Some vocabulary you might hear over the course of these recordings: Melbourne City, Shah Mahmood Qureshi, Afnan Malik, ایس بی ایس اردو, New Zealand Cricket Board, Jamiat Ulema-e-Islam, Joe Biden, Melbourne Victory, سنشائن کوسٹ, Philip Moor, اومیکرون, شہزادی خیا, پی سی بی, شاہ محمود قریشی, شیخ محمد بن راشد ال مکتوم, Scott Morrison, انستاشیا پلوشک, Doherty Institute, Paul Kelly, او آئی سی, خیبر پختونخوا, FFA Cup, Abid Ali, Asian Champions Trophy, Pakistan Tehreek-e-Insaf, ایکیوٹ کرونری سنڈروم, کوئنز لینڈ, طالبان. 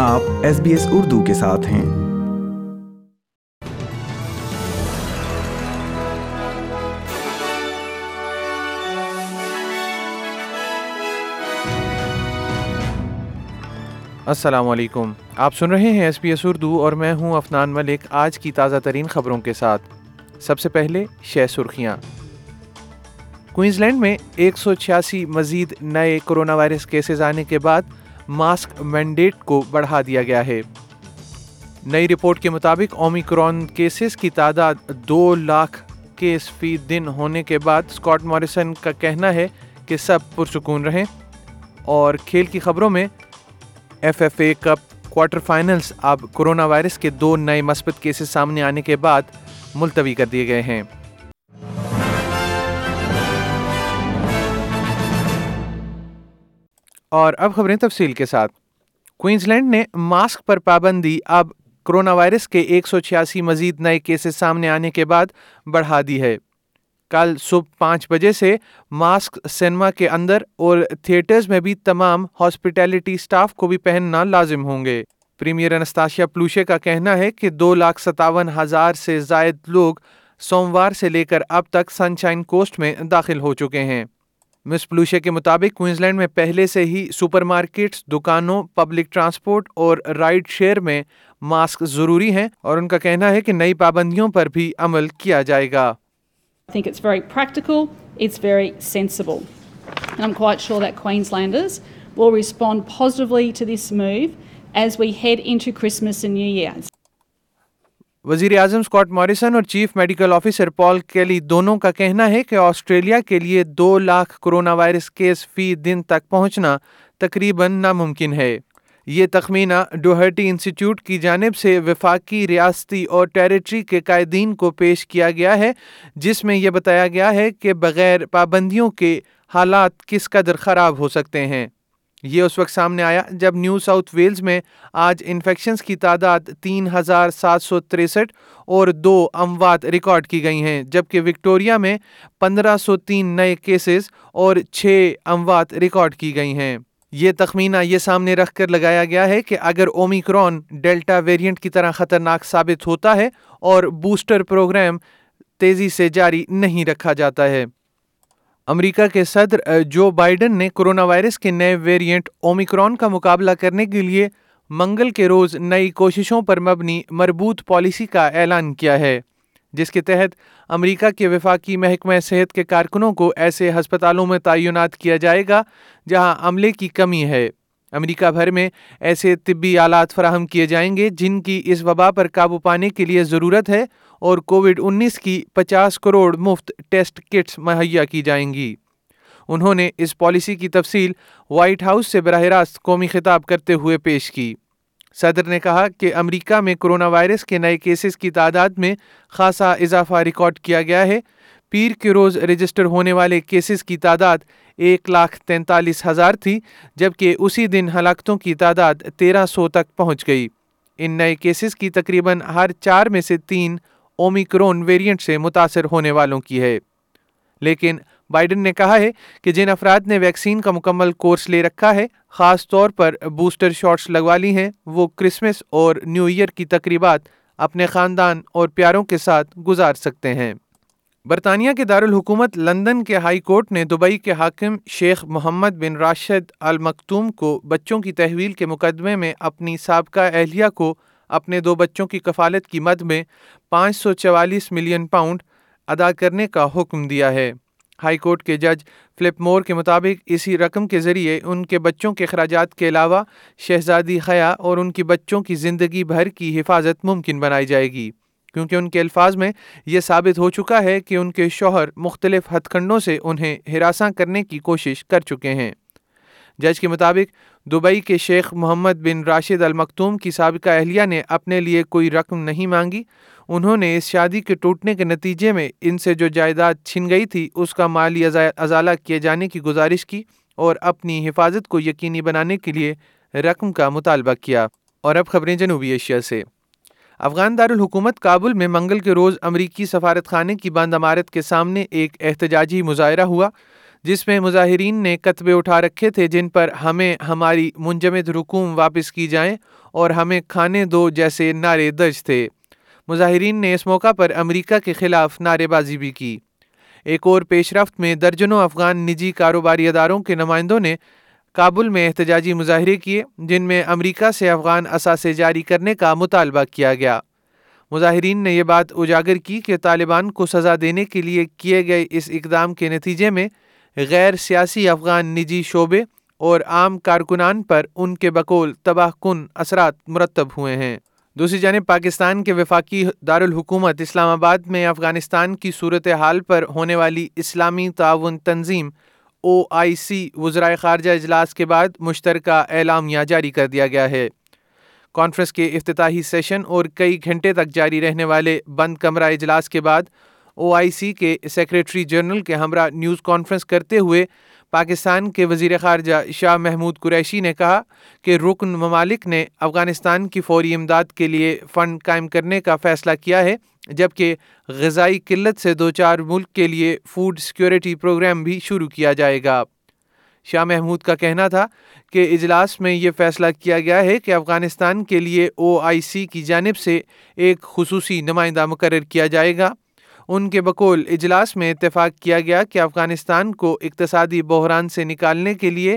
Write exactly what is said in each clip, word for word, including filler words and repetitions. آپ ایس بی ایس اردو کے ساتھ ہیں۔ السلام علیکم، آپ سن رہے ہیں ایس بی ایس اردو اور میں ہوں افنان ملک آج کی تازہ ترین خبروں کے ساتھ۔ سب سے پہلے شہ سرخیاں۔ کوئنز لینڈ میں ایک سو چھیاسی مزید نئے کرونا وائرس کیسز آنے کے بعد ماسک مینڈیٹ کو بڑھا دیا گیا ہے۔ نئی رپورٹ کے مطابق اومیکرون کیسز کی تعداد دو لاکھ کیس فی دن ہونے کے بعد اسکاٹ موریسن کا کہنا ہے کہ سب پرسکون رہیں۔ اور کھیل کی خبروں میں F F A cup quarter finals اب کرونا وائرس کے دو نئے مثبت کیسز سامنے آنے کے بعد ملتوی کر دیے گئے ہیں۔ اور اب خبریں تفصیل کے ساتھ۔ کوئنز لینڈ نے ماسک پر پابندی اب کرونا وائرس کے ایک سو چھیاسی مزید نئے کیسز سامنے آنے کے بعد بڑھا دی ہے۔ کل صبح پانچ بجے سے ماسک سینما کے اندر اور تھیٹرز میں بھی تمام ہاسپٹیلٹی سٹاف کو بھی پہننا لازم ہوں گے۔ پریمیئر انستاشیا پلوشک کا کہنا ہے کہ دو لاکھ ستاون ہزار سے زائد لوگ سوموار سے لے کر اب تک سنشائن کوسٹ میں داخل ہو چکے ہیں۔ مس پلوشک کے مطابق کوئنز لینڈ میں پہلے سے ہی سپر مارکیٹس، دکانوں، پبلک ٹرانسپورٹ اور رائڈ شیئر میں ماسک ضروری ہیں اور ان کا کہنا ہے کہ نئی پابندیوں پر بھی عمل کیا جائے گا۔ I think it's very practical, it's very sensible. And I'm quite sure that Queenslanders will respond positively to this move as we head into Christmas and New Year. وزیر اعظم اسکاٹ موریسن اور chief medical officer Paul Kelly دونوں کا کہنا ہے کہ Australia کے لیے دو لاکھ کرونا وائرس کیس فی دن تک پہنچنا تقریباً ناممکن ہے۔ یہ تخمینہ ڈوہرٹی انسٹیٹیوٹ کی جانب سے وفاقی، ریاستی اور ٹیریٹری کے قائدین کو پیش کیا گیا ہے، جس میں یہ بتایا گیا ہے کہ بغیر پابندیوں کے حالات کس قدر خراب ہو سکتے ہیں۔ یہ اس وقت سامنے آیا جب نیو ساؤتھ ویلز میں آج انفیکشنز کی تعداد تین ہزار سات سو تریسٹھ اور دو اموات ریکارڈ کی گئی ہیں، جبکہ وکٹوریا میں پندرہ سو تین نئے کیسز اور چھ اموات ریکارڈ کی گئی ہیں۔ یہ تخمینہ یہ سامنے رکھ کر لگایا گیا ہے کہ اگر اومیکرون ڈیلٹا ویریئنٹ کی طرح خطرناک ثابت ہوتا ہے اور بوسٹر پروگرام تیزی سے جاری نہیں رکھا جاتا ہے۔ امریکہ کے صدر جو بائیڈن نے کرونا وائرس کے نئے ویریئنٹ اومیکرون کا مقابلہ کرنے کے لیے منگل کے روز نئی کوششوں پر مبنی مربوط پالیسی کا اعلان کیا ہے، جس کے تحت امریکہ کے وفاقی محکمہ صحت کے کارکنوں کو ایسے ہسپتالوں میں تعینات کیا جائے گا جہاں عملے کی کمی ہے۔ امریکہ بھر میں ایسے طبی آلات فراہم کیے جائیں گے جن کی اس وبا پر قابو پانے کے لیے ضرورت ہے، اور کووڈ انیس کی پچاس کروڑ مفت ٹیسٹ کٹس مہیا کی جائیں گی۔ انہوں نے اس پالیسی کی تفصیل وائٹ ہاؤس سے براہ راست قومی خطاب کرتے ہوئے پیش کی۔ صدر نے کہا کہ امریکہ میں کرونا وائرس کے نئے کیسز کی تعداد میں خاصا اضافہ ریکارڈ کیا گیا ہے۔ پیر کے روز رجسٹر ہونے والے کیسز کی تعداد ایک لاکھ تینتالیس ہزار تھی، جبکہ اسی دن ہلاکتوں کی تعداد تیرہ سو تک پہنچ گئی۔ ان نئے کیسز کی تقریباً ہر چار میں سے تین اومیکرون ویریئنٹ سے متاثر ہونے والوں کی ہے، لیکن بائیڈن نے کہا ہے کہ جن افراد نے ویکسین کا مکمل کورس لے رکھا ہے، خاص طور پر بوسٹر شاٹس لگوا لی ہیں، وہ کرسمس اور نیو ایئر کی تقریبات اپنے خاندان اور پیاروں کے ساتھ گزار سکتے ہیں۔ برطانیہ کے دارالحکومت لندن کے ہائی کورٹ نے دبئی کے حاکم شیخ محمد بن راشد ال مکتوم کو بچوں کی تحویل کے مقدمے میں اپنی سابقہ اہلیہ کو اپنے دو بچوں کی کفالت کی مد میں پانچ سو چوالیس ملین پاؤنڈ ادا کرنے کا حکم دیا ہے۔ ہائی کورٹ کے جج فلپ مور کے مطابق اسی رقم کے ذریعے ان کے بچوں کے اخراجات کے علاوہ شہزادی خیا اور ان کی بچوں کی زندگی بھر کی حفاظت ممکن بنائی جائے گی، کیونکہ ان کے الفاظ میں یہ ثابت ہو چکا ہے کہ ان کے شوہر مختلف ہتھ کنڈوں سے انہیں ہراساں کرنے کی کوشش کر چکے ہیں۔ جج کے مطابق دبئی کے شیخ محمد بن راشد ال مکتوم کی سابقہ اہلیہ نے اپنے لیے کوئی رقم نہیں مانگی۔ انہوں نے اس شادی کے ٹوٹنے کے نتیجے میں ان سے جو جائیداد چھن گئی تھی اس کا مالی ازالہ کیے جانے کی گزارش کی اور اپنی حفاظت کو یقینی بنانے کے لیے رقم کا مطالبہ کیا۔ اور اب خبریں جنوبی ایشیا سے۔ افغان دارالحکومت کابل میں منگل کے روز امریکی سفارت خانے کی بند عمارت کے سامنے ایک احتجاجی مظاہرہ ہوا، جس میں مظاہرین نے کتبے اٹھا رکھے تھے جن پر ہمیں ہماری منجمد رقوم واپس کی جائیں اور ہمیں کھانے دو جیسے نعرے درج تھے۔ مظاہرین نے اس موقع پر امریکہ کے خلاف نعرے بازی بھی کی۔ ایک اور پیش رفت میں درجنوں افغان نجی کاروباری اداروں کے نمائندوں نے کابل میں احتجاجی مظاہرے کیے جن میں امریکہ سے افغان اثاثے جاری کرنے کا مطالبہ کیا گیا۔ مظاہرین نے یہ بات اجاگر کی کہ طالبان کو سزا دینے کے لیے کیے گئے اس اقدام کے نتیجے میں غیر سیاسی افغان نجی شعبے اور عام کارکنان پر ان کے بقول تباہ کن اثرات مرتب ہوئے ہیں۔ دوسری جانب پاکستان کے وفاقی دارالحکومت اسلام آباد میں افغانستان کی صورتحال پر ہونے والی اسلامی تعاون تنظیم او آئی سی وزرائے خارجہ اجلاس کے بعد مشترکہ اعلامیہ جاری کر دیا گیا ہے۔ کانفرنس کے افتتاحی سیشن اور کئی گھنٹے تک جاری رہنے والے بند کمرہ اجلاس کے بعد او آئی سی کے سیکریٹری جنرل کے ہمراہ نیوز کانفرنس کرتے ہوئے پاکستان کے وزیر خارجہ شاہ محمود قریشی نے کہا کہ رکن ممالک نے افغانستان کی فوری امداد کے لیے فنڈ قائم کرنے کا فیصلہ کیا ہے، جبکہ غذائی قلت سے دوچار ملک کے لیے فوڈ سیکیورٹی پروگرام بھی شروع کیا جائے گا۔ شاہ محمود کا کہنا تھا کہ اجلاس میں یہ فیصلہ کیا گیا ہے کہ افغانستان کے لیے او آئی سی کی جانب سے ایک خصوصی نمائندہ مقرر کیا جائے گا۔ ان کے بقول اجلاس میں اتفاق کیا گیا کہ افغانستان کو اقتصادی بحران سے نکالنے کے لیے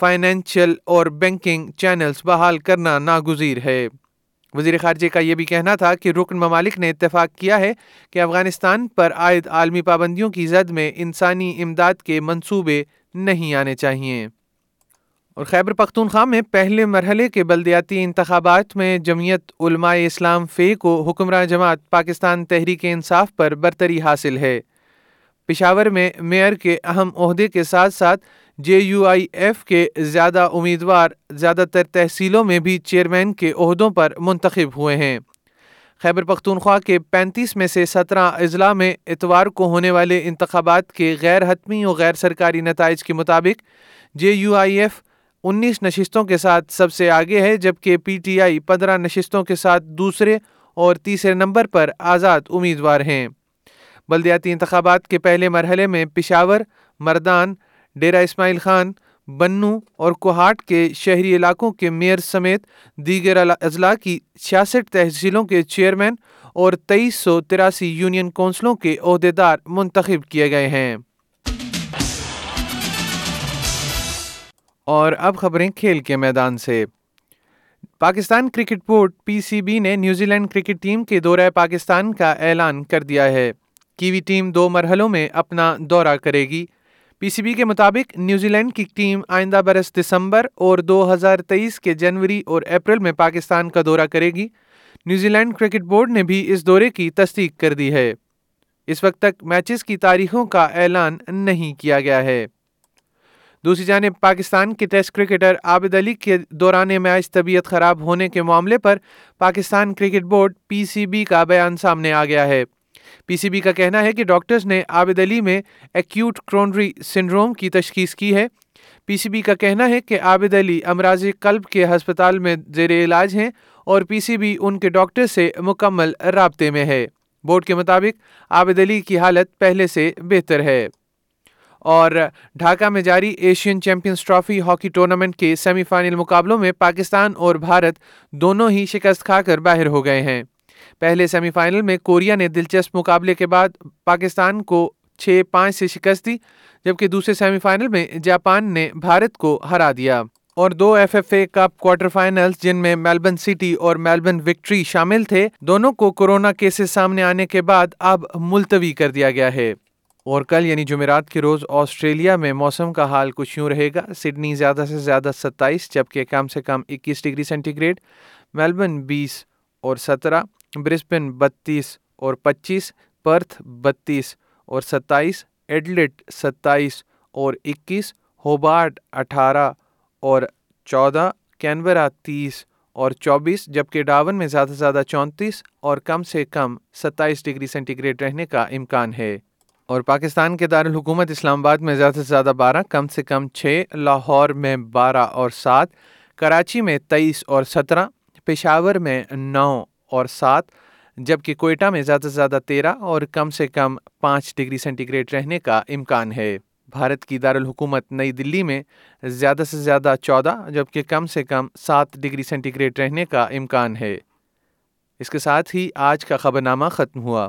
فائنینشیل اور بینکنگ چینلز بحال کرنا ناگزیر ہے۔ وزیر خارجہ کا یہ بھی کہنا تھا کہ رکن ممالک نے اتفاق کیا ہے کہ افغانستان پر عائد عالمی پابندیوں کی زد میں انسانی امداد کے منصوبے نہیں آنے چاہیے۔ اور خیبر پختونخوا میں پہلے مرحلے کے بلدیاتی انتخابات میں جمعیت علماء اسلام فے کو حکمراں جماعت پاکستان تحریک انصاف پر برتری حاصل ہے۔ پشاور میں میئر کے اہم عہدے کے ساتھ ساتھ جے یو آئی ایف کے زیادہ امیدوار زیادہ تر تحصیلوں میں بھی چیئرمین کے عہدوں پر منتخب ہوئے ہیں۔ خیبر پختونخوا کے پینتیس میں سے سترہ اضلاع میں اتوار کو ہونے والے انتخابات کے غیر حتمی اور غیر سرکاری نتائج کے مطابق جے یو آئی ایف انیس نشستوں کے ساتھ سب سے آگے ہے، جبکہ پی ٹی آئی پندرہ نشستوں کے ساتھ دوسرے اور تیسرے نمبر پر آزاد امیدوار ہیں۔ بلدیاتی انتخابات کے پہلے مرحلے میں پشاور، مردان، ڈیرہ اسماعیل خان، بنو اور کوہاٹ کے شہری علاقوں کے میئر سمیت دیگر اضلاع کی چھیاسٹھ تحصیلوں کے چیئرمین اور تیئیس سو تراسی یونین کونسلوں کے عہدیدار منتخب کیے گئے ہیں۔ اور اب خبریں کھیل کے میدان سے۔ Pakistan cricket board پی سی بی نے نیوزی لینڈ کرکٹ ٹیم کے دورہ پاکستان کا اعلان کر دیا ہے۔ کیوی ٹیم دو مرحلوں میں اپنا دورہ کرے گی۔ پی سی بی کے مطابق نیوزی لینڈ کی ٹیم آئندہ برس دسمبر اور دو ہزار تیئیس کے جنوری اور اپریل میں پاکستان کا دورہ کرے گی۔ نیوزی لینڈ کرکٹ بورڈ نے بھی اس دورے کی تصدیق کر دی ہے۔ اس وقت تک میچز کی تاریخوں کا اعلان نہیں کیا گیا ہے۔ دوسری جانب پاکستان کے ٹیسٹ کرکٹر عابد علی کے دوران میچ طبیعت خراب ہونے کے معاملے پر Pakistan cricket board پی سی بی کا بیان سامنے آ گیا ہے۔ پی سی بی کا کہنا ہے کہ ڈاکٹرز نے عابد علی میں ایکیوٹ کرونری سنڈروم کی تشخیص کی ہے۔ پی سی بی کا کہنا ہے کہ عابد علی امراض قلب کے ہسپتال میں زیر علاج ہیں اور پی سی بی ان کے ڈاکٹر سے مکمل رابطے میں ہے۔ بورڈ کے مطابق عابد علی کی حالت پہلے سے بہتر ہے۔ اور ڈھاکہ میں جاری Asian champions trophy hockey tournament کے سیمی فائنل مقابلوں میں پاکستان اور بھارت دونوں ہی شکست کھا کر باہر ہو گئے ہیں۔ پہلے سیمی فائنل میں کوریا نے دلچسپ مقابلے کے بعد پاکستان کو چھ پانچ سے شکست دی، جبکہ دوسرے سیمی فائنل میں جاپان نے بھارت کو ہرا دیا۔ اور دو F F A cup quarter finals جن میں میلبرن سٹی اور میلبرن وکٹری شامل تھے، دونوں کو کورونا کیسز سامنے آنے کے بعد اب ملتوی کر دیا گیا ہے۔ اور کل یعنی جمعرات کے روز آسٹریلیا میں موسم کا حال کچھ یوں رہے گا۔ سڈنی زیادہ سے زیادہ ستائیس جبکہ کم سے کم اکیس ڈگری سینٹی گریڈ، میلبرن بیس اور سترہ، برسبن بتیس اور پچیس، پرتھ بتیس اور ستائیس، ایڈلیڈ ستائیس اور اکیس، ہوبارٹ اٹھارہ اور چودہ، کینبرا تیس اور چوبیس، جبکہ ڈارون میں زیادہ سے زیادہ چونتیس اور کم سے کم ستائیس ڈگری سینٹی گریڈ رہنے کا امکان ہے۔ اور پاکستان کے دارالحکومت اسلام آباد میں زیادہ سے زیادہ بارہ، کم سے کم چھ، لاہور میں بارہ اور سات، کراچی میں تیئیس اور سترہ، پشاور میں نو اور سات، جبکہ کوئٹہ میں زیادہ سے زیادہ تیرہ اور کم سے کم پانچ ڈگری سینٹی گریڈ رہنے کا امکان ہے۔ بھارت کی دارالحکومت نئی دلی میں زیادہ سے زیادہ چودہ جبکہ کم سے کم سات ڈگری سینٹی گریڈ رہنے کا امکان ہے۔ اس کے ساتھ ہی آج کا خبرنامہ ختم ہوا۔